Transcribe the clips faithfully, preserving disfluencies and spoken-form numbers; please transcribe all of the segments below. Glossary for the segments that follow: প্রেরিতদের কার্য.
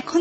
এখন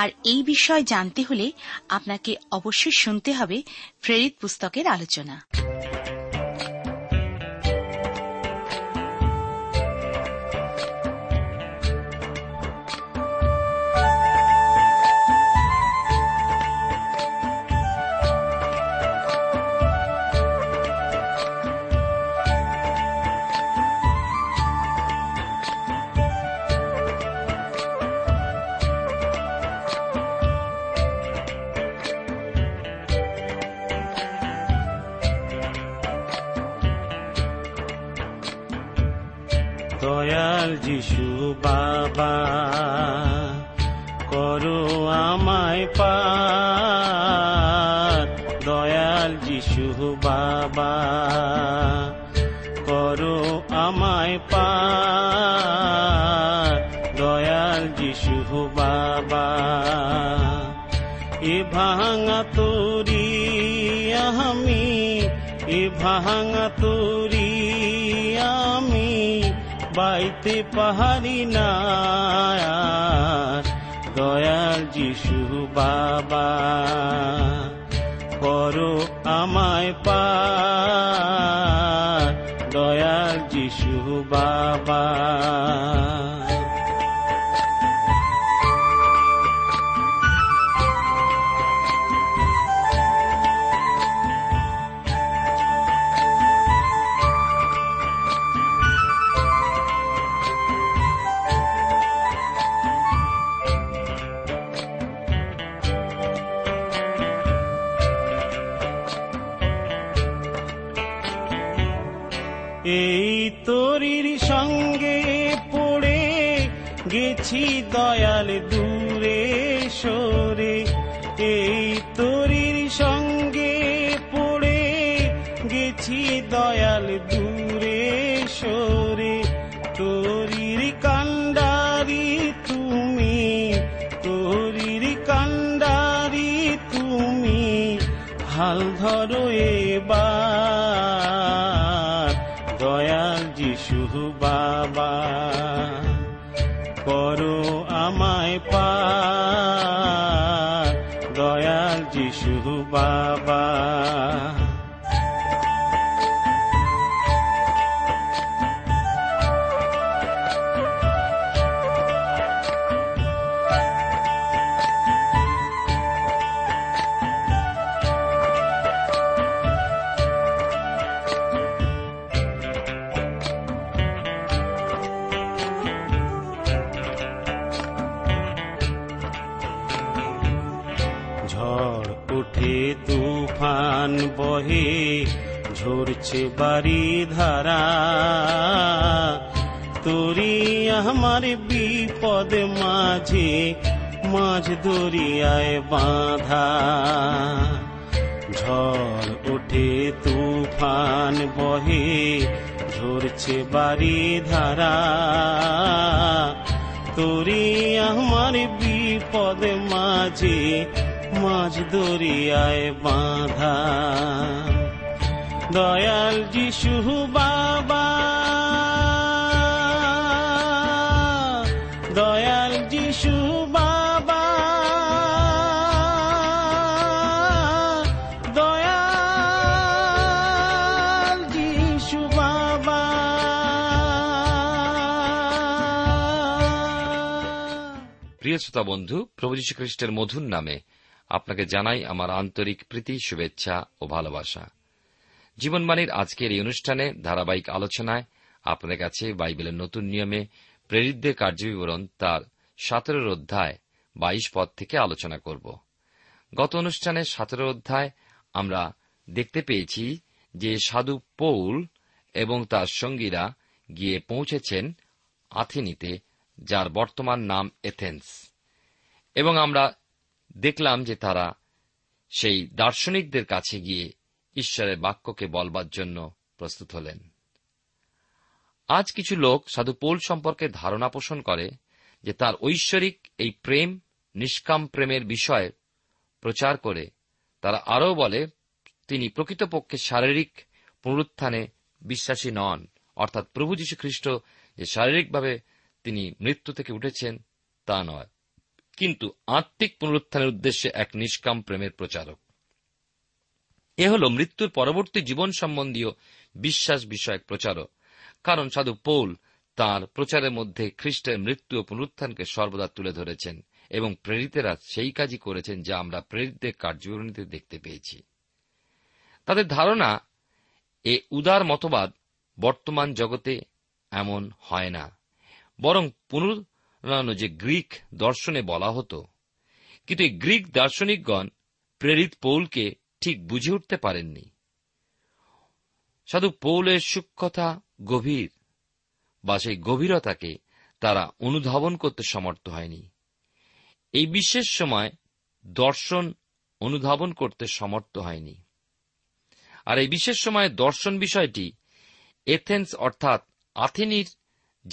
আর এই বিষয় জানতে হলে আপনাকে অবশ্যই শুনতে হবে প্রেরিত পুস্তকের আলোচনা। দয়াল যিশু বাবা করো আমায় পার, দয়াল যিশু বাবা করো আমায় পার, দয়াল যিশু বাবা এ ভাঙা তোরি আমি, এ ভাঙা তোরি আমি বাইতে পাহাড়ি না। দয়াল যিশু বাবা করো আমায় পার, দয়াল যিশু বাবা। এই তোরির সঙ্গে পড়ে গেছি দয়াল দূরে সরে, এই তোরির সঙ্গে পড়ে গেছি দয়াল দূরে সরে। তোরির কান্ডারি তুমি, তোরির কান্ডারি তুমি হাল ধরো এবার, দয়াল যিশু বাবা করো আমায় পার, দয়াল যিশু বাবা। ঝড় উঠে তুফান বহে, ঝরছে বাড়ি ধারা, তোরি আমার বিপদ মাঝে মাঝ দরিয়ায় বাঁধা। ঝড় ওঠে তুফান বহে ঝরছে বাড়ি ধারা, তোরি আমার বিপদ মাঝে মাঝ দরিয়ায় বাঁধা। দয়াল যিশু বাবা, দয়াল যিশু বাবা, দয়াল যিশু বাবা। প্রিয় শ্রোতা বন্ধু, প্রভু যীশু খ্রিস্টের মধুর নামে আপনাকে জানাই আমার আন্তরিক প্রীতি, শুভেচ্ছা ও ভালোবাসা। জীবনবাণীর আজকের এই অনুষ্ঠানে ধারাবাহিক আলোচনায় আপনাদের কাছে বাইবেলের নতুন নিয়মে প্রেরিতদের কার্যবিবরণ তার সতেরো অধ্যায় বাইশ পদ থেকে আলোচনা করব। গত অনুষ্ঠানে সতেরো অধ্যায় আমরা দেখতে পেয়েছি যে সাধু পৌল এবং তার সঙ্গীরা গিয়ে পৌঁছেছেন আথেনিতে, যার বর্তমান নাম এথেন্স, এবং আমরা দেখলাম যে তারা সেই দার্শনিকদের কাছে গিয়ে ঈশ্বরের বাক্যকে বলবার জন্য প্রস্তুত হলেন। আজ কিছু লোক সাধু পৌল সম্পর্কে ধারণা পোষণ করে যে তার ঐশ্বরিক এই প্রেম, নিষ্কাম প্রেমের বিষয়ে প্রচার করে। তারা আরও বলে তিনি প্রকৃতপক্ষে শারীরিক পুনরুত্থানে বিশ্বাসী নন, অর্থাৎ প্রভু যীশু খ্রিস্ট যে শারীরিকভাবে তিনি মৃত্যু থেকে উঠেছেন তা নয়, কিন্তু আত্মিক পুনরুত্থানের উদ্দেশ্যে এক নিষ্কাম প্রেমের প্রচারক। এ হল মৃত্যুর পরবর্তী জীবন সম্বন্ধীয় বিশ্বাস বিষয়ক প্রচারক। কারণ সাধু পৌল তাঁর প্রচারের মধ্যে খ্রিস্টের মৃত্যু ও পুনরুত্থানকে সর্বদা তুলে ধরেছেন, এবং প্রেরিতেরা সেই কাজই করেছেন যা আমরা প্রেরিতদের কার্যবিবরণীতে দেখতে পেয়েছি। তাদের ধারণা এ উদার মতবাদ বর্তমান জগতে এমন হয় না, বরং পুনরুত্থান যে গ্রিক দর্শনে বলা হতো। কিন্তু এই গ্রিক দার্শনিকগণ প্রেরিত পৌলকে ঠিক বুঝে উঠতে পারেননি। সাধু পৌলের সূক্ষ্মতা, গভীর বা সেই গভীরতাকে তারা অনুধাবন করতে সমর্থ হয়নি। এই বিশেষ সময় দর্শন অনুধাবন করতে সমর্থ হয়নি। আর এই বিশেষ সময়ে দর্শন বিষয়টি এথেন্স অর্থাৎ আথেনির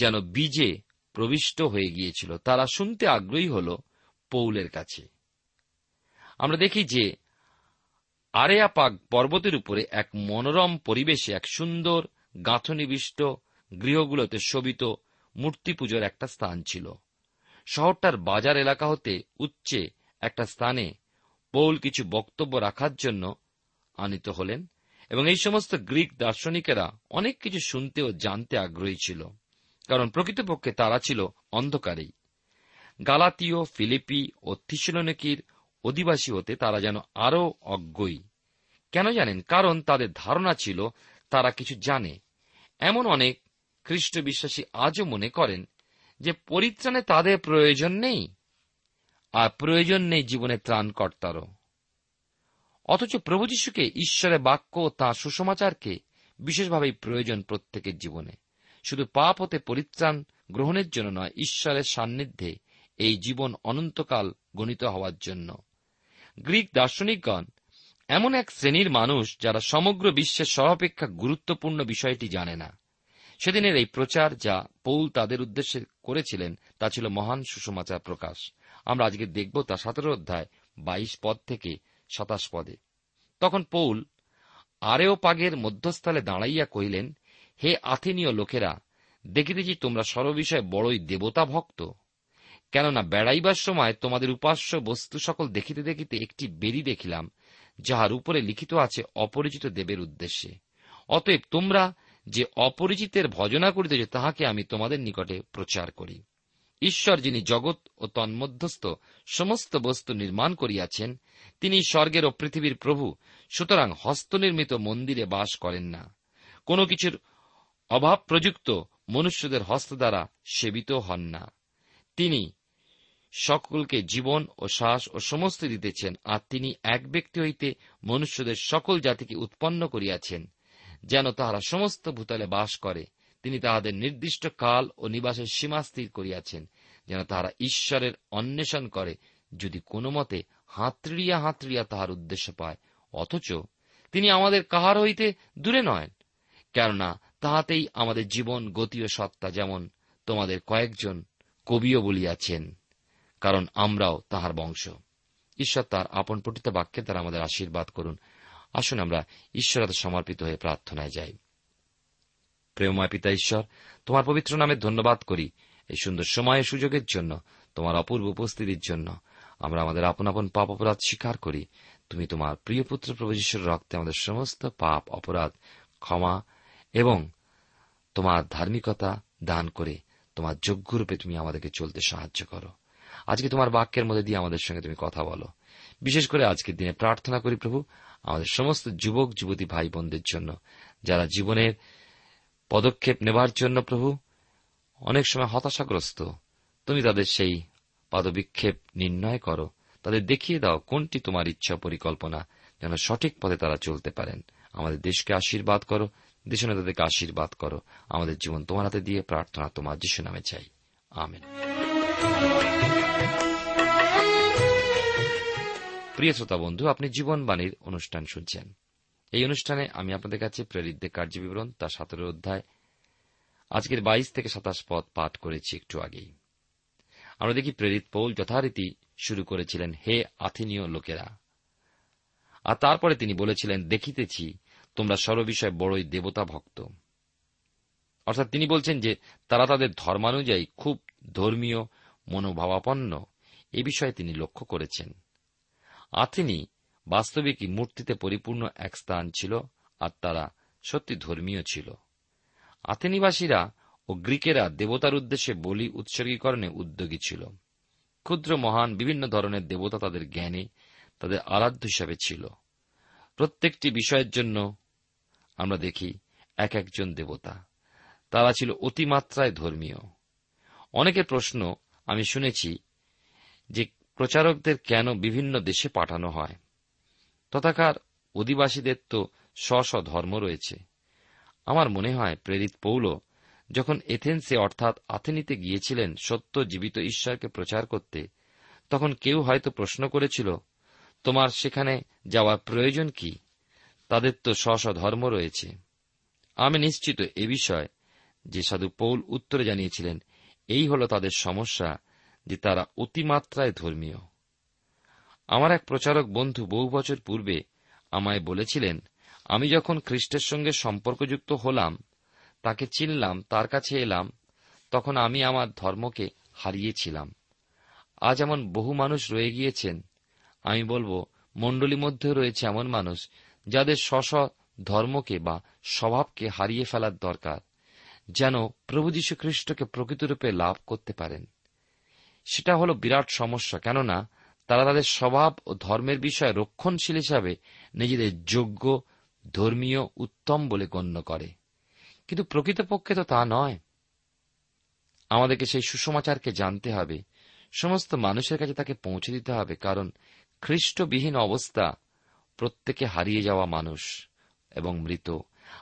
যেন বীজে প্রবিষ্ট হয়ে গিয়েছিল। তারা শুনতে আগ্রহী হল পৌলের কাছে। আমরা দেখি যে আরেয়াপাগ পর্বতের উপরে এক মনোরম পরিবেশে এক সুন্দর গাঁথনিবিষ্ট গৃহগুলোতে শোভিত মূর্তি পুজোর একটা স্থান ছিল। শহরটার বাজার এলাকা হতে উচ্চে একটা স্থানে পৌল কিছু বক্তব্য রাখার জন্য আনিত হলেন, এবং এই সমস্ত গ্রিক দার্শনিকেরা অনেক কিছু শুনতে ও জানতে আগ্রহী ছিল, কারণ প্রকৃতপক্ষে তারা ছিল অন্ধকারেই। গালাতীয়, ফিলিপি ও থিসলনিকির অধিবাসী হতে তারা যেন আরও অজ্ঞই। কেন জানেন? কারণ তাদের ধারণা ছিল তারা কিছু জানে। এমন অনেক খ্রিস্ট বিশ্বাসী আজও মনে করেন যে পরিত্রাণে তাদের প্রয়োজন নেই, আর প্রয়োজন নেই জীবনে ত্রাণকর্তারও। অথচ প্রভু যীশুকে, ঈশ্বরের বাক্য ও তাঁর সুসমাচারকে বিশেষভাবেই প্রয়োজন প্রত্যেকের জীবনে, শুধু পাপ হতে পরিত্রাণ গ্রহণের জন্য নয়, ঈশ্বরের সান্নিধ্যে এই জীবন অনন্তকাল গণিত হওয়ার জন্য। গ্রিক দার্শনিকগণ এমন এক শ্রেণীর মানুষ যারা সমগ্র বিশ্বের সর্বাপেক্ষা গুরুত্বপূর্ণ বিষয়টি জানে না। সেদিনের এই প্রচার যা পৌল তাদের উদ্দেশ্যে করেছিলেন তা ছিল মহান সুসমাচার প্রকাশ। আমরা আজকে দেখব তা সতেরো অধ্যায় বাইশ পদ থেকে সাতাশ পদে। তখন পৌল আরেওপাগের মধ্যস্থলে দাঁড়াইয়া কহিলেন, হে আথেনীয় লোকেরা, দেখিতেছি তোমরা সর্ববিষয়ে বড়ই দেবতা ভক্ত। কেননা বেড়াইবার সময় তোমাদের উপাস্য বস্তু সকল দেখিতে দেখিতে একটি বেদী দেখিলাম, যাহার উপরে লিখিত আছে অপরিচিত দেবের উদ্দেশ্যে। অতএব তোমরা যে অপরিচিতের ভজনা করিতেছ, তাহাকে আমি তোমাদের নিকটে প্রচার করি। ঈশ্বর যিনি জগৎ ও তন্মধ্যস্থ সমস্ত বস্তু নির্মাণ করিয়াছেন, তিনি স্বর্গের ও পৃথিবীর প্রভু, সুতরাং হস্তনির্মিত মন্দিরে বাস করেন না। কোন কিছুর অভাব প্রযুক্ত মনুষ্যদের হস্ত দ্বারা সেবিত হন না। তিনি সকলকে জীবন ও শ্বাস ও সমস্ত দিতেছেন, আর তিনি এক ব্যক্তি হইতে মনুষ্যদের সকল জাতিকে উৎপন্ন করিয়াছেন, যেন তাহারা সমস্ত ভূতলে বাস করে। তিনি তাহাদের নির্দিষ্ট কাল ও নিবাসের সীমা স্থির করিয়াছেন, যেন তাহারা ঈশ্বরের অন্বেষণ করে, যদি কোনো মতে হাতড়িয়া হাতড়িয়া তাহার উদ্দেশ্য পায়। অথচ তিনি আমাদের কাহার হইতে দূরে নয়, কেননা তাহাতেই আমাদের জীবন, গতি ও সত্তা, যেমন তোমাদের কয়েকজন কবিও বলিয়াছেন, কারণ আমরাও তাহার বংশ। ঈশ্বর তার আপন পঠিত বাক্যে তারা আমাদের আশীর্বাদ করুন। আসুন আমরা ঈশ্বরের সমর্পিত হয়ে প্রার্থনায় যাই। প্রেমময় পিতা ঈশ্বর, তোমার পবিত্র নামে ধন্যবাদ করি এই সুন্দর সময়, সুযোগের জন্য, তোমার অপূর্ব উপস্থিতির জন্য। আমরা আমাদের আপন আপন পাপ অপরাধ স্বীকার করি। তুমি তোমার প্রিয় পুত্র প্রভু যীশুর রক্তে আমাদের সমস্ত পাপ অপরাধ ক্ষমা এবং তোমার ধার্মিকতা দান করে তোমার যোগ্যরূপে তুমি আমাদেরকে চলতে সাহায্য করো। আজকে তোমার বাক্যের মধ্যে দিয়ে আমাদের সঙ্গে তুমি কথা বলো। বিশেষ করে আজকের দিনে প্রার্থনা করি প্রভু আমাদের সমস্ত যুবক যুবতী ভাই বোনদের জন্য, যারা জীবনের পদক্ষেপ নেবার জন্য প্রভু অনেক সময় হতাশাগ্রস্ত। তুমি তাদের সেই পদবিক্ষেপ নির্ণয় করো, তাদের দেখিয়ে দাও কোনটি তোমার ইচ্ছা পরিকল্পনা, যেন সঠিক পথে তারা চলতে পারেন। আমাদের দেশকে আশীর্বাদ করো, দেশ নেতাদেরকে আশীর্বাদ করো। আমাদের জীবন তোমার হাতে দিয়ে প্রার্থনা তোমার যিশু নামে চাই, আমেন। প্রিয় শ্রোতা বন্ধু, আপনি জীবনবাণীর অনুষ্ঠান শুনছেন। এই অনুষ্ঠানে আমি আপনাদের কাছে প্রেরিতদের কার্য বিবরণ তার সতেরো অধ্যায় আজকের বাইশ থেকে সাতাশ পদ পাঠ করেছি। একটু আগেই আমরা দেখি প্রেরিত পৌল যথারীতি শুরু করেছিলেন, হে আথেনীয় লোকেরা। আর তারপরে তিনি বলেছিলেন, দেখিতেছি তোমরা সর্ববিষয়ে বড়ই দেবতা ভক্ত। অর্থাৎ তিনি বলছেন যে তারা তাদের ধর্মানুযায়ী খুব ধর্মীয় মনোভাবাপন্ন, এ বিষয়ে তিনি লক্ষ্য করেছেন। আথেনি বাস্তবিকই মূর্তিতে পরিপূর্ণ এক স্থান ছিল, আর তারা সত্যি ধর্মীয় ছিল। আথেনিবাসীরা ও গ্রীকেরা দেবতার উদ্দেশ্যে বলি উৎসর্গীকরণে উদ্যোগী ছিল। ক্ষুদ্র মহান বিভিন্ন ধরনের দেবতা তাদের জ্ঞানে তাদের আরাধ্য হিসাবে ছিল। প্রত্যেকটি বিষয়ের জন্য আমরা দেখি এক একজন দেবতা। তারা ছিল অতিমাত্রায় ধর্মীয়। অনেকের প্রশ্ন আমি শুনেছি যে প্রচারকদের কেন বিভিন্ন দেশে পাঠানো হয়? তথাকার অধিবাসীদের তো স্ব স্ব ধর্ম রয়েছে। আমার মনে হয় প্রেরিত পৌল যখন এথেন্সে অর্থাৎ আথেনিতে গিয়েছিলেন সত্য জীবিত ঈশ্বরকে প্রচার করতে, তখন কেউ হয়তো প্রশ্ন করেছিল, তোমার সেখানে যাওয়ার প্রয়োজন কি? তাদের তো স্ব স্ব ধর্ম রয়েছে। আমি নিশ্চিত এ বিষয়ে যে সাধু পৌল উত্তরে জানিয়েছিলেন, এই হল তাদের সমস্যা যে তারা অতিমাত্রায় ধর্মীয়। আমার এক প্রচারক বন্ধু বহু বছর পূর্বে আমায় বলেছিলেন, আমি যখন খ্রিস্টের সঙ্গে সম্পর্কযুক্ত হলাম, তাকে চিনলাম, তার কাছে এলাম, তখন আমি আমার ধর্মকে হারিয়েছিলাম। আজ এমন বহু মানুষ রয়ে গিয়েছেন, আমি বলবো মণ্ডলীর মধ্যে রয়েছে এমন মানুষ যাদের স্ব স্ব ধর্মকে বা স্বভাবকে হারিয়ে ফেলার দরকার, যেন প্রভু যীশু খ্রিস্টকে প্রকৃতরূপে লাভ করতে পারেন। সেটা হল বিরাট সমস্যা, কেননা তারা তাদের স্বভাব ও ধর্মের বিষয়ে রক্ষণশীল হিসাবে নিজেদের যোগ্য, ধর্মীয়, উত্তম বলে গণ্য করে, কিন্তু প্রকৃতপক্ষে তো তা নয়। আমাদেরকে সেই সুসমাচারকে জানতে হবে, সমস্ত মানুষের কাছে তাকে পৌঁছে দিতে হবে, কারণ খ্রিস্টবিহীন অবস্থা প্রত্যেকে হারিয়ে যাওয়া মানুষ এবং মৃত।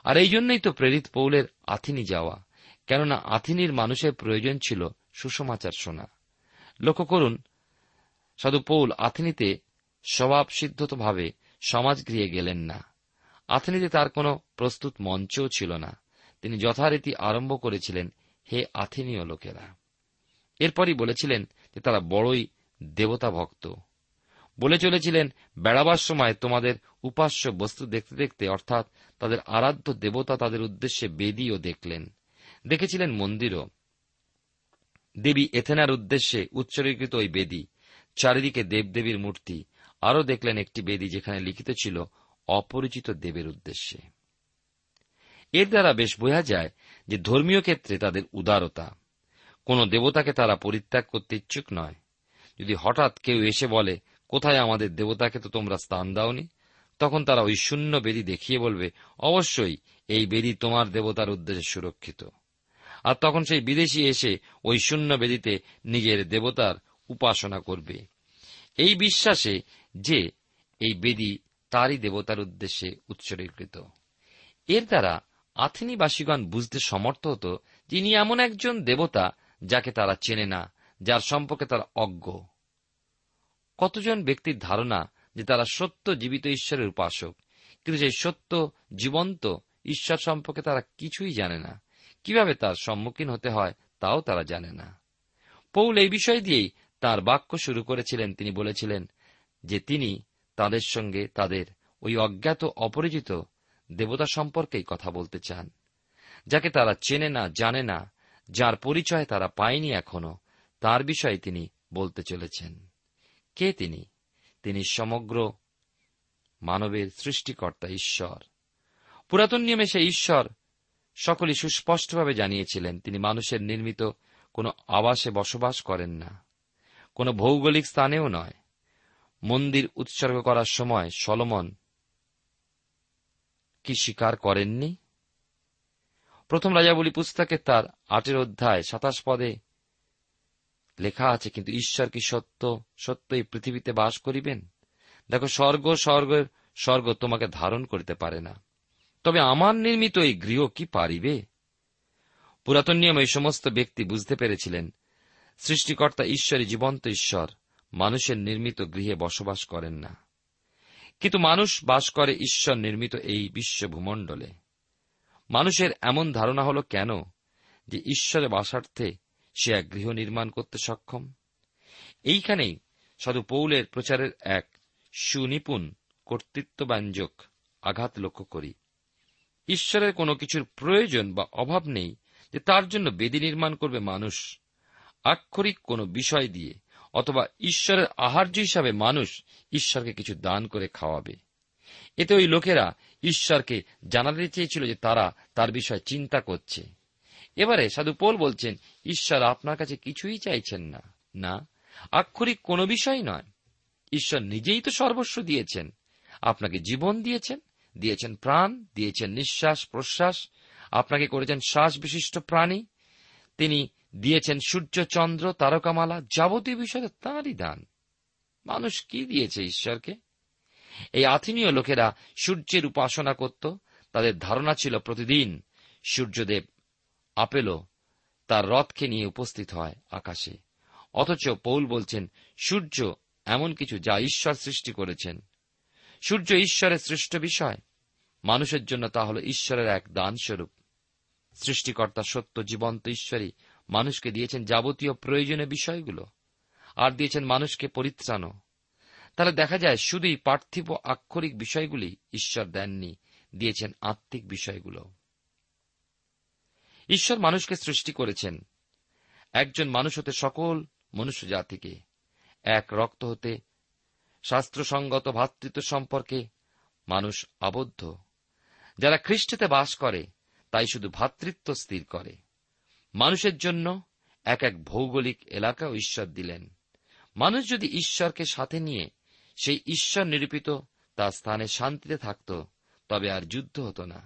আর এই জন্যই তো প্রেরিত পৌলের আথেনি যাওয়া, কেননা আথেনির মানুষের প্রয়োজন ছিল সুসমাচার শোনা। লক্ষ্য করুন, সাধু পৌল আথেনিতে স্বভাবসিদ্ধতভাবে সমাজগৃহে গেলেন না। আথেনিতে তার কোনো প্রস্তুত মঞ্চও ছিল না। তিনি যথারীতি আরম্ভ করেছিলেন, হে আথেনীয় লোকেরা। এরপরই বলেছিলেন যে তারা বড়ই দেবতা ভক্ত। বলে চলেছিলেন, বেড়াবার সময় তোমাদের উপাস্য বস্তু দেখতে দেখতে, অর্থাৎ তাদের আরাধ্য দেবতা তাদের উদ্দেশ্যে বেদীও দেখলেন, দেখেছিলেন মন্দিরও। দেবী এথেনার উদ্দেশ্যে উৎসর্গীকৃত ওই বেদী, চারিদিকে দেবদেবীর মূর্তি। আরও দেখলেন একটি বেদী যেখানে লিখিত ছিল অপরিচিত দেবের উদ্দেশ্যে। এর দ্বারা বেশ বোঝা যায় যে ধর্মীয় ক্ষেত্রে তাদের উদারতা। কোন দেবতাকে তারা পরিত্যাগ করতে ইচ্ছুক নয়। যদি হঠাৎ কেউ এসে বলে, কোথায় আমাদের দেবতাকে তো তোমরা স্থান দাওনি, তখন তারা ওই শূন্য বেদী দেখিয়ে বলবে, অবশ্যই এই বেদী তোমার দেবতার উদ্দেশ্যে সুরক্ষিত। আর তখন সেই বিদেশী এসে ওই শূন্য বেদীতে নিজের দেবতার উপাসনা করবে, এই বিশ্বাসে যে এই বেদী তারই দেবতার উদ্দেশ্যে উৎসর্গীকৃত। এর দ্বারা আথেনীবাসীগণ বুঝতে সমর্থ হতো তিনি এমন একজন দেবতা যাকে তারা চেনে না, যার সম্পর্কে তারা অজ্ঞ। কতজন ব্যক্তির ধারণা যে তারা সত্য জীবিত ঈশ্বরের উপাসক, কিন্তু সেই সত্য জীবন্ত ঈশ্বর সম্পর্কে তারা কিছুই জানে না। কিভাবে তার সম্মুখীন হতে হয় তাও তারা জানে না। পৌল এই বিষয় দিয়েই তাঁর বাক্য শুরু করেছিলেন। তিনি বলেছিলেন যে তিনি তাদের সঙ্গে তাদের ওই অজ্ঞাত অপরিচিত দেবতা সম্পর্কেই কথা বলতে চান, যাকে তারা চেনে না, জানে না, যার পরিচয় তারা পায়নি এখনো, তার বিষয়ে তিনি বলতে চলেছেন। কে তিনি? তিনি সমগ্র মানবের সৃষ্টিকর্তা ঈশ্বর। পুরাতন নিয়মে সেই ঈশ্বর সকলেই সুস্পষ্টভাবে জানিয়েছিলেন তিনি মানুষের নির্মিত কোনো আবাসে বসবাস করেন না, কোনো ভৌগোলিক স্থানেও নয়। মন্দির উৎসর্গ করার সময় সলোমন কি স্বীকার করেননি? প্রথম রাজাবলী পুস্তকে তার আটের অধ্যায় সাতাশ পদে লেখা আছে, কিন্তু ঈশ্বর কি সত্য সত্যই পৃথিবীতে বাস করিবেন? দেখো, স্বর্গ স্বর্গের স্বর্গ তোমাকে ধারণ করিতে পারে না, তবে আমার নির্মিত এই গৃহ কি পারিবে? পুরাতন নিয়মে এই সমস্ত ব্যক্তি বুঝতে পেরেছিলেন সৃষ্টিকর্তা ঈশ্বরই জীবন্ত ঈশ্বর, মানুষের নির্মিত গৃহে বসবাস করেন না। কিন্তু মানুষ বাস করে ঈশ্বর নির্মিত এই বিশ্ব ভূমণ্ডলে। মানুষের এমন ধারণা হল কেন যে ঈশ্বরে বাসার্থে সে এক গৃহ নির্মাণ করতে সক্ষম? এইখানেই সাধু পৌলের প্রচারের এক সুনিপুণ কর্তৃত্বব্যঞ্জক আঘাত লক্ষ্য করি। ঈশ্বরের কোনো কিছুর প্রয়োজন বা অভাব নেই যে তার জন্য বেদী নির্মাণ করবে মানুষ। আক্ষরিক কোনো বিষয় দিয়ে অথবা ঈশ্বরের আহার্য হিসাবে মানুষ ঈশ্বরকে কিছু দান করে খাওয়াবে। এতে ওই লোকেরা ঈশ্বরকে জানাতে চেয়েছিল যে তারা তার বিষয়ে চিন্তা করছে। এবারে সাধু পৌল বলছেন, ঈশ্বর আপনার কাছে কিছুই চাইছেন না। না, আক্ষরিক কোনো বিষয় নয়। ঈশ্বর নিজেই তো সর্বস্ব দিয়েছেন। আপনাকে জীবন দিয়েছেন, দিয়েছেন প্রাণ, দিয়েছেন নিঃশ্বাস প্রশ্বাস, আপনাকে করেছেন শ্বাস বিশিষ্ট প্রাণী। তিনি দিয়েছেন সূর্য, চন্দ্র, তারকামালা, যাবতীয় বিষয়ে তাঁরই দান। মানুষ কি দিয়েছে ঈশ্বরকে? এই আথেনীয় লোকেরা সূর্যের উপাসনা করত। তাদের ধারণা ছিল প্রতিদিন সূর্যদেব আপেলো তার রথকে নিয়ে উপস্থিত হয় আকাশে। অথচ পৌল বলছেন সূর্য এমন কিছু যা ঈশ্বর সৃষ্টি করেছেন। সূর্য ঈশ্বরের সৃষ্ট বিষয়, মানুষের জন্য তা হল ঈশ্বরের এক দানস্বরূপ। সৃষ্টিকর্তা সত্য জীবন্ত ঈশ্বরই মানুষকে দিয়েছেন যাবতীয় প্রয়োজনীয় বিষয়গুলো, আর দিয়েছেন মানুষকে পরিত্রাণও। তাহলে দেখা যায় শুধুই পার্থিব আক্ষরিক বিষয়গুলি ঈশ্বর দেননি, দিয়েছেন আত্মিক বিষয়গুলো। ঈশ্বর মানুষকে সৃষ্টি করেছেন একজন মানুষ হতে সকল মনুষ্য জাতিকে, এক রক্ত হতে শাস্ত্রসঙ্গত ভ্রাতৃত্ব সম্পর্কে মানুষ আবদ্ধ। যারা খ্রিস্টেতে বাস করে তাই শুধু ভ্রাতৃত্ব স্থির করে। মানুষের জন্য এক এক ভৌগোলিক এলাকাও ঈশ্বর দিলেন। মানুষ যদি ঈশ্বরকে সাথে নিয়ে সেই ঈশ্বর নিরূপিত তার স্থানে শান্তিতে থাকত, তবে আর যুদ্ধ হতো না।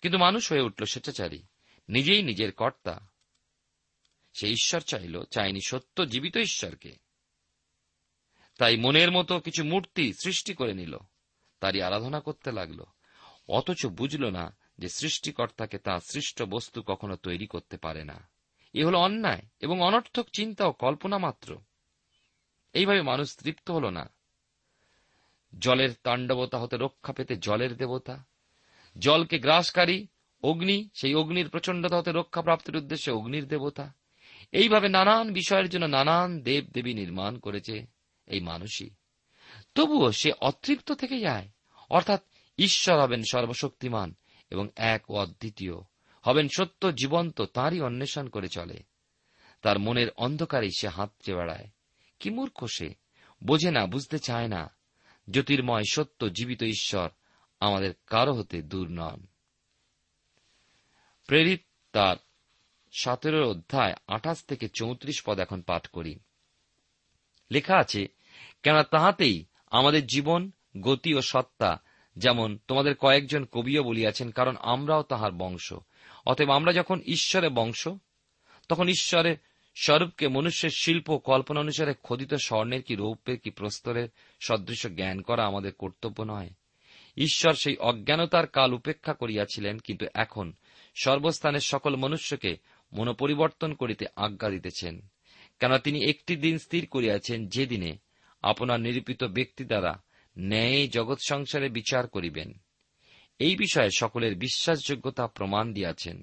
কিন্তু মানুষ হয়ে উঠল স্বেচ্ছাচারী, নিজেই নিজের কর্তা। সে ঈশ্বর চাইল, চাইনি সত্য জীবিত ঈশ্বরকে, তাই মনের মতো কিছু মূর্তি সৃষ্টি করে নিল, তারই আরাধনা করতে লাগল। অথচ বুঝল না যে সৃষ্টিকর্তাকে তাঁর সৃষ্ট বস্তু কখনো তৈরি করতে পারে না। এ হল অন্যায় এবং অনর্থক চিন্তা ও কল্পনা মাত্র। এইভাবে মানুষ তৃপ্ত হল না। জলের তাণ্ডবতা হতে রক্ষা পেতে জলের দেবতা, জলকে গ্রাসকারী অগ্নি, সেই অগ্নির প্রচণ্ডতা হতে রক্ষা প্রাপ্তির উদ্দেশ্যে অগ্নির দেবতা। এইভাবে নানান বিষয়ের জন্য নানান দেব দেবী নির্মাণ করেছে এই মানুষই। তবুও সে অতৃপ্ত থেকে যায়। অর্থাৎ ঈশ্বর হবেন সর্বশক্তিমান এবং এক ও অদ্বিতীয়, হবেন সত্য জীবন্ত, তাঁরই অন্বেষণ করে চলে। তার মনের অন্ধকারেই সে হাঁটতে বেড়ায়। কি মূর্খ সে! বোঝে না, বুঝতে চায় না। জ্যোতির্ময় সত্য জীবিত ঈশ্বর আমাদের কারো হতে দূর নন। প্রেরিত তার সতেরো অধ্যায় আঠাশ থেকে চৌত্রিশ পদ এখন পাঠ করি। লেখা আছে, কেননা তাহাতেই আমাদের জীবন, গতি ও সত্তা, যেমন তোমাদের কয়েকজন কবিও বলিয়াছেন, কারণ আমরাও তাহার বংশ। অতএব আমরা যখন ঈশ্বরের বংশ, তখন ঈশ্বরের স্বরূপকে মনুষ্যের শিল্প কল্পনা অনুসারে খোদিত স্বর্ণের কি, রৌপ্যের কি, প্রস্তরের সদৃশ জ্ঞান করা আমাদের কর্তব্য নয়। ঈশ্বর সেই অজ্ঞানতার কাল উপেক্ষা করিয়াছিলেন, কিন্তু এখন সর্বস্থানের সকল মনুষ্যকে মনোপরিবর্তন করিতে আজ্ঞা দিতেছেন, কেননা তিনি একটি দিন স্থির করিয়াছেন, যে দিনে আপনার নিরূপিত ব্যক্তি দ্বারা ন্যায় জগৎ সংসারে বিচার করিবেন। এই বিষয়ে সকলের বিশ্বাসযোগ্যতা প্রমাণ দিয়াছেন,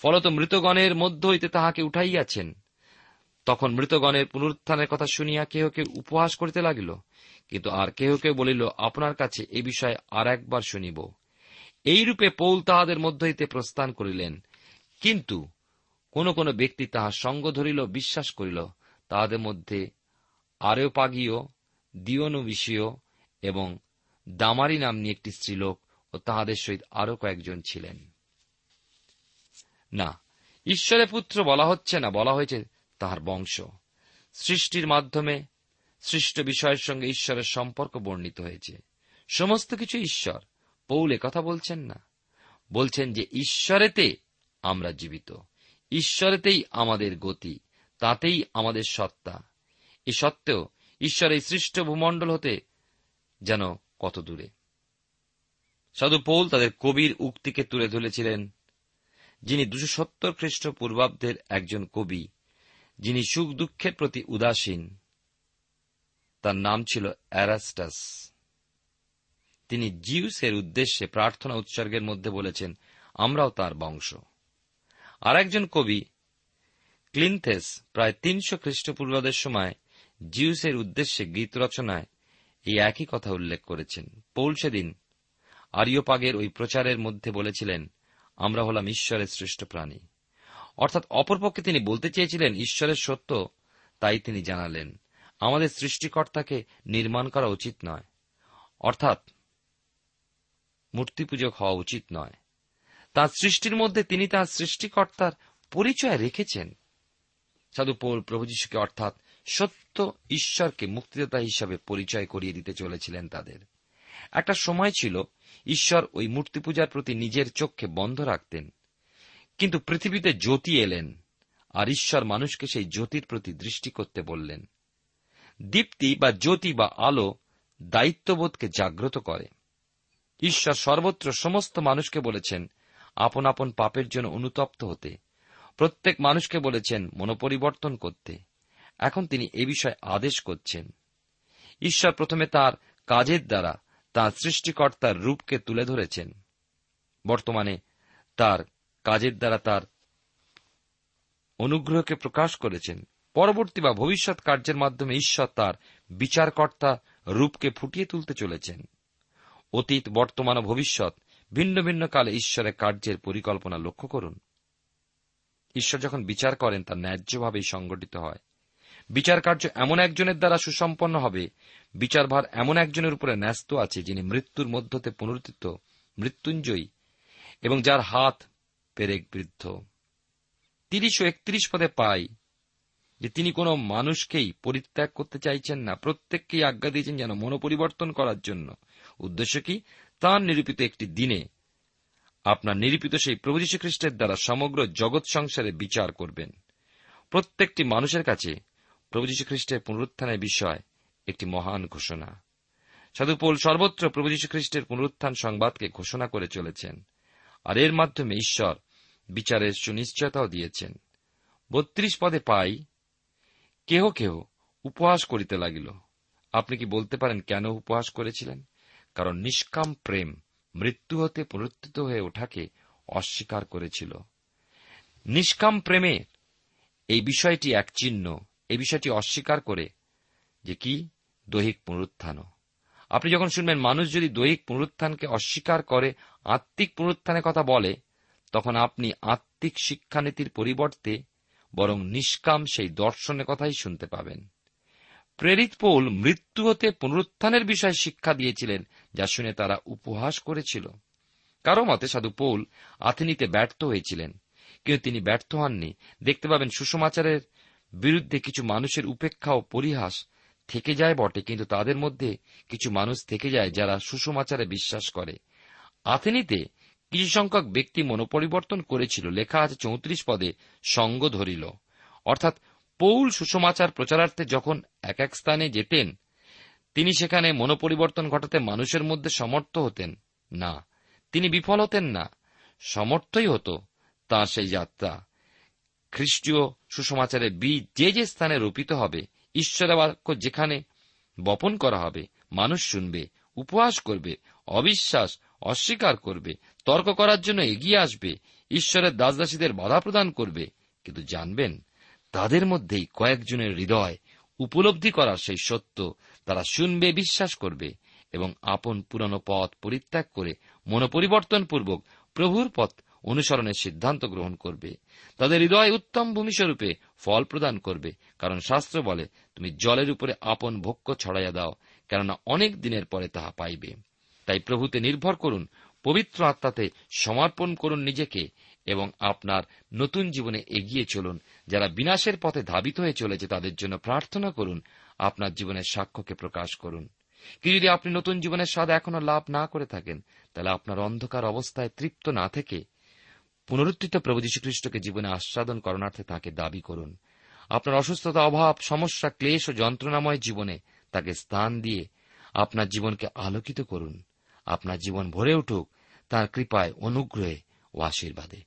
ফলত মৃতগণের মধ্য হইতে তাহাকে উঠাইয়াছেন। তখন মৃতগণের পুনরুত্থানের কথা শুনিয়া কেহ কেউ উপহাস করিতে লাগিল, কিন্তু আর কেহ কেউ বলিল, আপনার কাছে এ বিষয়ে আর একবার শুনিব। এইরূপে পৌল তাহাদের মধ্য হইতে প্রস্থান করিলেন, কিন্তু কোন কোন ব্যক্তি তাহার সঙ্গ ধরিল, বিশ্বাস করিল। তাহাদের মধ্যে আরেওপাগীয়, দিওনুবিসীয় এবং দামারি নাম্নী একটি স্ত্রীলোক ও তাহাদের সহিত আরো কয়েকজন ছিলেন। না, ঈশ্বরের পুত্র বলা হচ্ছে না, বলা হয়েছে তাহার বংশ। সৃষ্টির মাধ্যমে সৃষ্ট বিষয়ের সঙ্গে ঈশ্বরের সম্পর্ক বর্ণিত হয়েছে। সমস্ত কিছু ঈশ্বর। পৌল একথা বলছেন না, বলছেন যে ঈশ্বরেতে আমরা জীবিত, ঈশ্বরেতেই আমাদের গতি, তাতেই আমাদের সত্তা। এ সত্ত্বেও ঈশ্বর এই সৃষ্ট ভূমণ্ডল হতে যেন কত দূরে। সাধু পৌল তাদের কবির উক্তিকে তুলে ধরেছিলেন, যিনি দুশো সত্তর খ্রিস্টপূর্বাব্দের একজন কবি, যিনি সুখ দুঃখের প্রতি উদাসীন। তার নাম ছিল অ্যারাস্টাস। তিনি জিউসের উদ্দেশ্যে প্রার্থনা উৎসর্গের মধ্যে বলেছেন, আমরাও তার বংশ। আর একজন কবি ক্লিনথেস প্রায় তিনশো খ্রিস্টপূর্বাব্দের সময় জিউসের উদ্দেশ্যে গীত রচনায় এই একই কথা উল্লেখ করেছেন। পৌল সেদিন আরিওপাগের ওই প্রচারের মধ্যে বলেছিলেন, আমরা হলাম ঈশ্বরের সৃষ্ট প্রাণী। অর্থাৎ অপরপক্ষে তিনি বলতে চেয়েছিলেন ঈশ্বরের সত্য, তাই তিনি জানালেন আমাদের সৃষ্টিকর্তাকে নির্মাণ করা উচিত নয়, অর্থাৎ মূর্তিপূজক হওয়া উচিত নয়। তাঁর সৃষ্টির মধ্যে তিনি তাঁর সৃষ্টিকর্তার পরিচয় রেখেছেন। সাধু পৌল প্রভু যীশুকে অর্থাৎ সত্য ঈশ্বরকে মুক্তিদাতা হিসাবে পরিচয় করিয়ে দিতে চলেছিলেন তাদের। একটা সময় ছিল ঈশ্বর ওই মূর্তিপূজার প্রতি নিজের চোখকে বন্ধ রাখতেন, কিন্তু পৃথিবীতে জ্যোতি এলেন, আর ঈশ্বর মানুষকে সেই জ্যোতির প্রতি দৃষ্টি করতে বললেন। দীপ্তি বা জ্যোতি বা আলো দায়িত্ববোধকে জাগ্রত করে। ঈশ্বর সর্বত্র সমস্ত মানুষকে বলেছেন আপন আপন পাপের জন্য অনুতপ্ত হতে, প্রত্যেক মানুষকে বলেছেন মনোপরিবর্তন করতে। এখন তিনি এ বিষয়ে আদেশ করছেন। ঈশ্বর প্রথমে তাঁর কাজের দ্বারা তাঁর সৃষ্টিকর্তার রূপকে তুলে ধরেছেন, বর্তমানে তাঁর কাজের দ্বারা তাঁর অনুগ্রহকে প্রকাশ করেছেন, পরবর্তী বা ভবিষ্যৎ কার্যের মাধ্যমে ঈশ্বর তাঁর বিচারকর্তা রূপকে ফুটিয়ে তুলতে চলেছেন। অতীত, বর্তমান ও ভবিষ্যৎ ভিন্ন ভিন্ন কালে ঈশ্বরের কার্যের পরিকল্পনা লক্ষ্য করুন। ঈশ্বর যখন বিচার করেন তা ন্যায্যভাবেই সংগঠিত হয়। বিচার কার্য এমন একজনের দ্বারা সুসম্পন্ন হবে। বিচারভার এমন একজনের উপরে ন্যস্ত আছে, যিনি মৃত্যুর মধ্যতে পুনরুত্থিত, মৃত্যুঞ্জয়ী এবং যার হাত পেরেক বৃদ্ধ। তিরিশ ও একত্রিশ পদে পাই যে তিনি কোন মানুষকেই পরিত্যাগ করতে চাইছেন না, প্রত্যেককেই আজ্ঞা দিয়েছেন যেন মনোপরিবর্তন করার জন্য। উদ্দেশ্য কি? তাঁর নিরূপিত একটি দিনে আপনার নিরূপিত সেই প্রভু যীশু খ্রিস্টের দ্বারা সমগ্র জগৎ সংসারে বিচার করবেন। প্রত্যেকটি মানুষের কাছে প্রভু যীশু খ্রিস্টের পুনরুত্থানের বিষয় একটি মহান ঘোষণা। সাধু পৌল সর্বত্র প্রভু যীশু খ্রিস্টের পুনরুত্থান সংবাদকে ঘোষণা করে চলেছেন, আর এর মাধ্যমে ঈশ্বর বিচারের সুনিশ্চয়তাও দিয়েছেন। বত্রিশ পদে পাই, কেহ কেহ উপহাস করিতে লাগিল। আপনি কি বলতে পারেন কেন উপহাস করেছিলেন? কারণ নিষ্কাম প্রেম মৃত্যু হতে পুনরুত্থিত হয়ে ওঠাকে অস্বীকার করেছিল। নিষ্কাম প্রেমের এই বিষয়টি এক চিহ্ন। এই বিষয়টি অস্বীকার করে যে কি দৈহিক পুনরুত্থানও। আপনি যখন শুনবেন মানুষ যদি দৈহিক পুনরুত্থানকে অস্বীকার করে আত্মিক পুনরুত্থানের কথা বলে, তখন আপনি আত্মিক শিক্ষানীতির পরিবর্তে বরং নিষ্কাম সেই দর্শনের কথাই শুনতে পাবেন। প্রেরিত পৌল মৃত্যু হতে পুনরুত্থানের বিষয়ে শিক্ষা দিয়েছিলেন, যা শুনে তারা উপহাস করেছিল। কারো মতে সাধু পৌল আথেনিতে ব্যর্থ হয়েছিলেন, কিন্তু তিনি ব্যর্থ হননি। দেখতে পাবেন সুসমাচারের বিরুদ্ধে কিছু মানুষের উপেক্ষা ও পরিহাস থেকে যায় বটে, কিন্তু তাদের মধ্যে কিছু মানুষ থেকে যায় যারা সুসমাচারে বিশ্বাস করে। আথেনিতে কিছু সংখ্যক ব্যক্তি মনোপরিবর্তন করেছিল। লেখা আছে চৌত্রিশ পদে সঙ্গ ধরিল। অর্থাৎ পৌল সুসমাচার প্রচারার্থে যখন এক এক স্থানে যেতেন, তিনি সেখানে মনোপরিবর্তন ঘটাতে মানুষের মধ্যে সমর্থ হতেন না, তিনি বিফল হতেন না, সমর্থই হতো তাঁর সেই যাত্রা। খ্রিস্টীয় সুসমাচারের বীজ যে যে স্থানে রোপিত হবে, ঈশ্বরের বাক্য যেখানে বপন করা হবে, মানুষ শুনবে, উপহাস করবে, অবিশ্বাস অস্বীকার করবে, তর্ক করার জন্য এগিয়ে আসবে, ঈশ্বরের দাসদাসীদের বাধা প্রদান করবে। কিন্তু জানবেন, তাদের মধ্যেই কয়েকজনের হৃদয় উপলব্ধি করার সেই সত্য, তারা শুনবে, বিশ্বাস করবে এবং আপন পুরানো পথ পরিত্যাগ করে মনোপরিবর্তনপূর্বক প্রভুর পথ অনুসরণের সিদ্ধান্ত গ্রহণ করবে। তাদের হৃদয় উত্তম ভূমিস্বরূপে ফল প্রদান করবে, কারণ শাস্ত্র বলে, তুমি জলের উপরে আপন ভক্ষ ছড়াইয়া দাও, কেননা অনেক দিনের পরে তাহা পাইবে। তাই প্রভুতে নির্ভর করুন, পবিত্র আত্মাতে সমর্পণ করুন নিজেকে এবং আপনার নতুন জীবনে এগিয়ে চলুন। যারা বিনাশের পথে ধাবিত হয়ে চলেছে তাদের জন্য প্রার্থনা করুন, আপনার জীবনের সাক্ষ্যকে প্রকাশ করুন। কি যদি আপনি নতুন জীবনের স্বাদ এখনো লাভ না করে থাকেন, তাহলে আপনার অন্ধকার অবস্থায় তৃপ্ত না থেকে পুনরুত্থিত প্রভু যীশুখ্রিস্টকে জীবনে আস্বাদন করণার্থে তাঁকে দাবি করুন। আপনার অসুস্থতা, অভাব, সমস্যা, ক্লেশ ও যন্ত্রণাময় জীবনে তাকে স্থান দিয়ে আপনার জীবনকে আলোকিত করুন। আপনার জীবন ভরে উঠুক তাঁর কৃপায়, অনুগ্রহে ও আশীর্বাদে।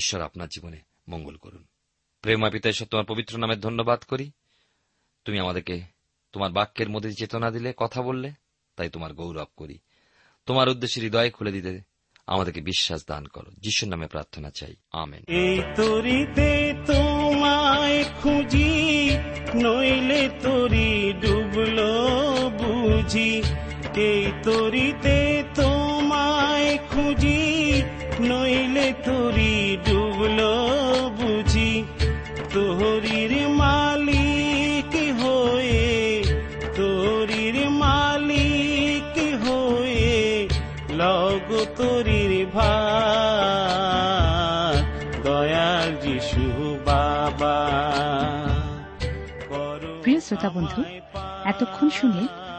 ঈশ্বর আপনার জীবনে মঙ্গল করুন। প্রেমা পিতা ঈশ্বর, তোমার পবিত্র নামে ধন্যবাদ করি। তুমি আমাদেরকে তোমার বাক্যের মধ্যে চেতনা দিলে, কথা বললে, তাই তোমার গৌরব করি। তোমার উদ্দেশ্যে হৃদয় খুলে দিতে আমাদেরকে বিশ্বাস দান করো। যিশুর নামে প্রার্থনা চাই, আমেন। এই তরিতে তোমায় খুঁজি, নইলে তরি ডুবলো বুঝি। এই তরিতে তোমায় খুঁজি, নইলে তরি ডুবলো বুঝি। তোহরির মালিক হয়ে, তোরির মালিক হয়ে লগ তোরির ভার, দয়াল যিশু বাবা। প্রিয় শ্রোতা বন্ধু, এতক্ষণ শুনে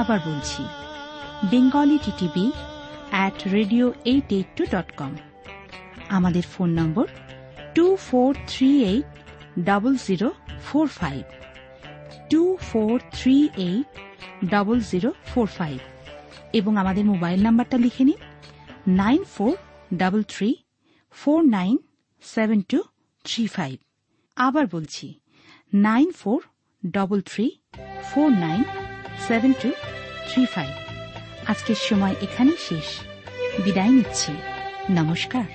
আবার বলছি, Bengali TTV at radio eight eight two dot com. আমাদের phone number two four three eight double zero four five, two four three eight double zero four five. এবং আমাদের মোবাইল নাম্বারটা লিখে নিন, nine four double three four nine seven two three five. আবার বলছি, nine four double three four nine seven two three five. আজকের সময় এখানেই শেষ, বিদায় নিচ্ছি, নমস্কার।